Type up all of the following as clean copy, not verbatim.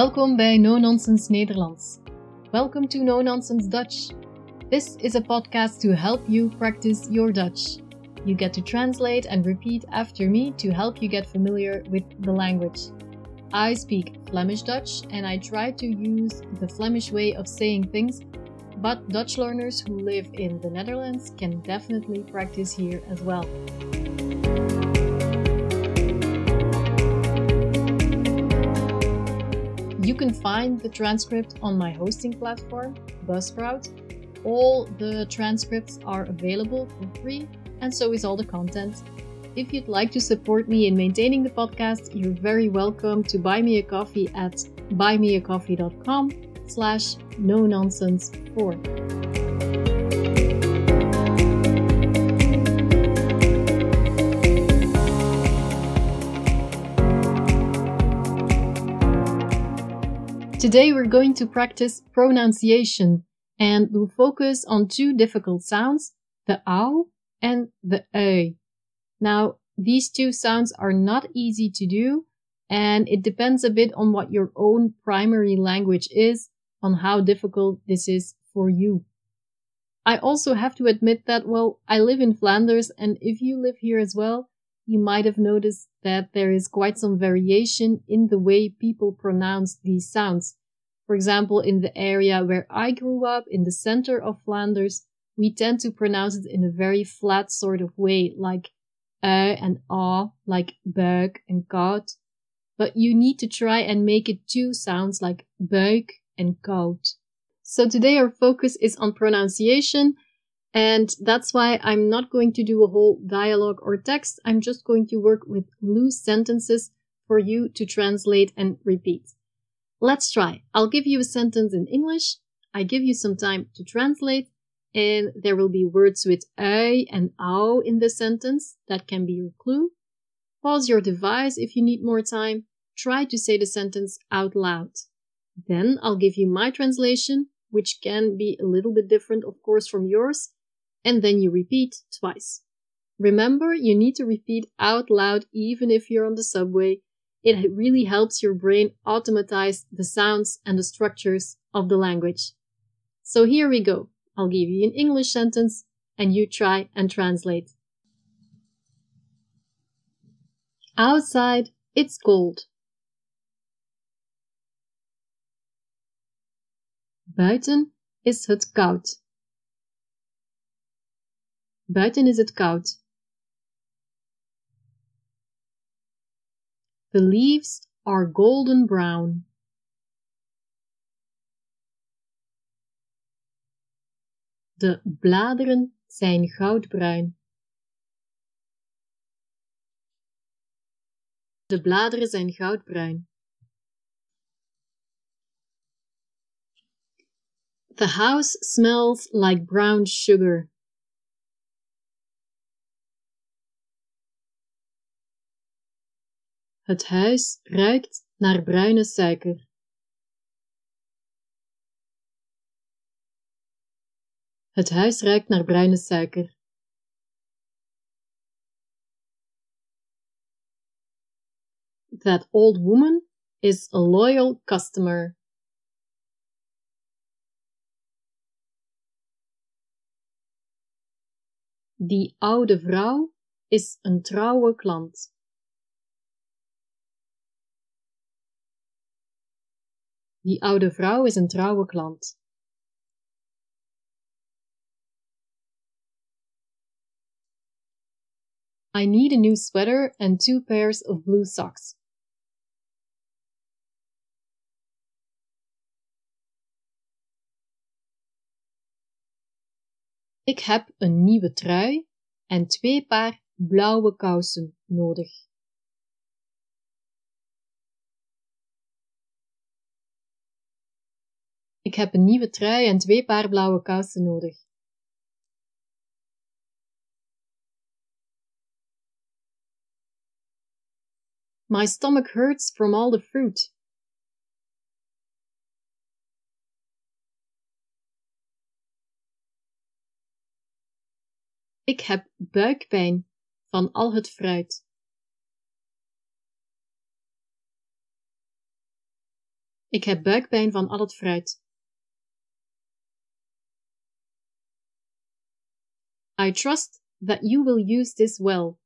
Welkom bij No Nonsense Nederlands. Welcome to No Nonsense Dutch. This is a podcast to help you practice your Dutch. You get to translate and repeat after me to help you get familiar with the language. I speak Flemish Dutch and I try to use the Flemish way of saying things, but Dutch learners who live in the Netherlands can definitely practice here as well. You can find the transcript on my hosting platform, Buzzsprout. All the transcripts are available for free, and so is all the content. If you'd like to support me in maintaining the podcast, you're very welcome to buy me a coffee at buymeacoffee.com/nononsense4. Today we're going to practice pronunciation and we'll focus on two difficult sounds, the ow and the ui. Now, these two sounds are not easy to do and it depends a bit on what your own primary language is, on how difficult this is for you. I also have to admit that, I live in Flanders, and if you live here as well, you might have noticed that there is quite some variation in the way people pronounce these sounds. For example, in the area where I grew up, in the center of Flanders, we tend to pronounce it in a very flat sort of way, like and ah, like buik and koud. But you need to try and make it two sounds, like buik and koud. So today our focus is on pronunciation. And that's why I'm not going to do a whole dialogue or text. I'm just going to work with loose sentences for you to translate and repeat. Let's try. I'll give you a sentence in English. I give you some time to translate. And there will be words with ui and au in the sentence. That can be your clue. Pause your device if you need more time. Try to say the sentence out loud. Then I'll give you my translation, which can be a little bit different, of course, from yours. And then you repeat twice. Remember, you need to repeat out loud even if you're on the subway. It really helps your brain automatize the sounds and the structures of the language. So here we go. I'll give you an English sentence and you try and translate. Outside, it's cold. Buiten is het koud. Buiten is het koud. The leaves are golden brown. De bladeren zijn goudbruin. De bladeren zijn goudbruin. The house smells like brown sugar. Het huis ruikt naar bruine suiker. Het huis ruikt naar bruine suiker. That old woman is a loyal customer. Die oude vrouw is een trouwe klant. Die oude vrouw is een trouwe klant. I need a new sweater and 2 pairs of blue socks. Ik heb een nieuwe trui en 2 paar blauwe kousen nodig. Ik heb een nieuwe trui en 2 paar blauwe kousen nodig. My stomach hurts from all the fruit. Ik heb buikpijn van al het fruit. Ik heb buikpijn van al het fruit. I trust that you will use this well.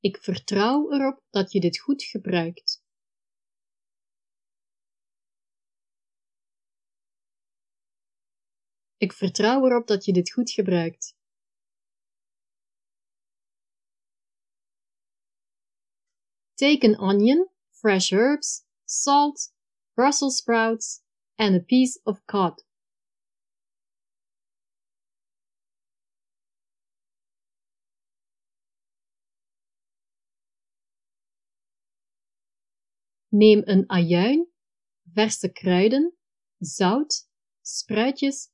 Ik vertrouw erop dat je dit goed gebruikt. Ik vertrouw erop dat je dit goed gebruikt. Take an onion, fresh herbs, salt, Brussels sprouts, and a piece of cod. Neem een ajuin, verse kruiden, zout, spruitjes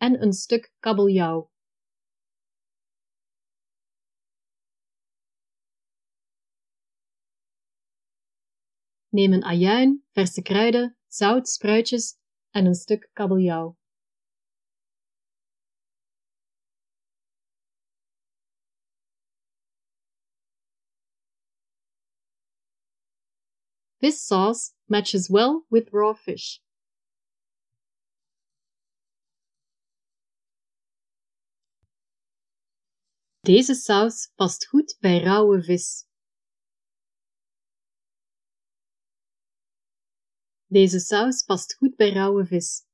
en een stuk kabeljauw. Neem een ajuin, verse kruiden, zout, spruitjes en een stuk kabeljauw. This sauce matches well with raw fish. Deze saus past goed bij rauwe vis. Deze saus past goed bij rauwe vis.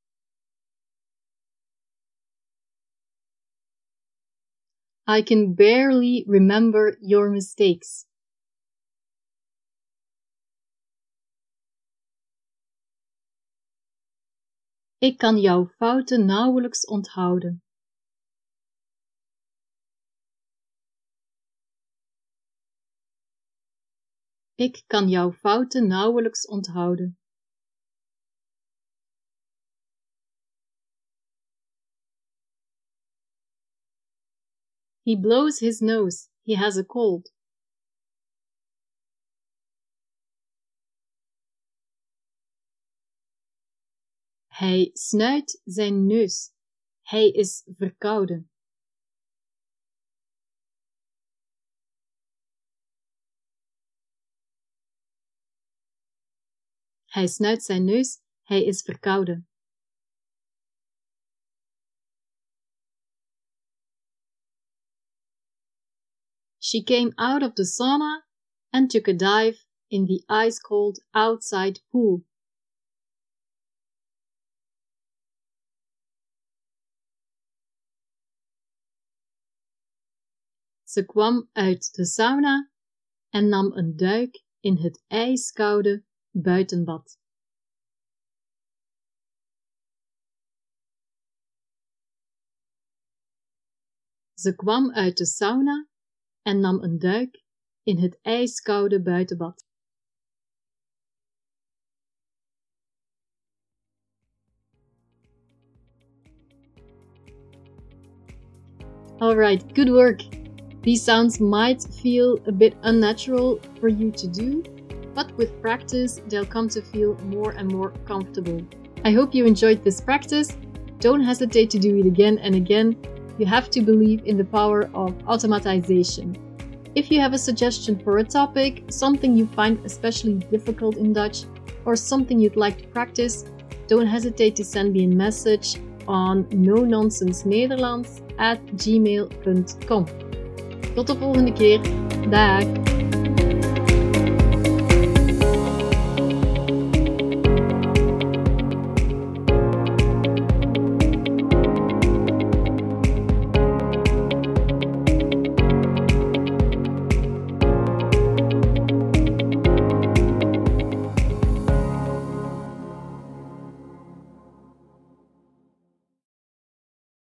I can barely remember your mistakes. Ik kan jouw fouten nauwelijks onthouden. Ik kan jouw fouten nauwelijks onthouden. He blows his nose. He has a cold. Hij snuit zijn neus. Hij is verkouden. Hij snuit zijn neus. Hij is verkouden. She came out of the sauna and took a dive in the ice-cold outside pool. Ze kwam uit de sauna en nam een duik in het ijskoude buitenbad. Ze kwam uit de sauna en nam een duik in het ijskoude buitenbad. Alright, good work! These sounds might feel a bit unnatural for you to do, but with practice they'll come to feel more and more comfortable. I hope you enjoyed this practice. Don't hesitate to do it again and again. You have to believe in the power of automatization. If you have a suggestion for a topic, something you find especially difficult in Dutch, or something you'd like to practice, don't hesitate to send me a message on nononsensenederlands@gmail.com. Tot de volgende keer. Dag!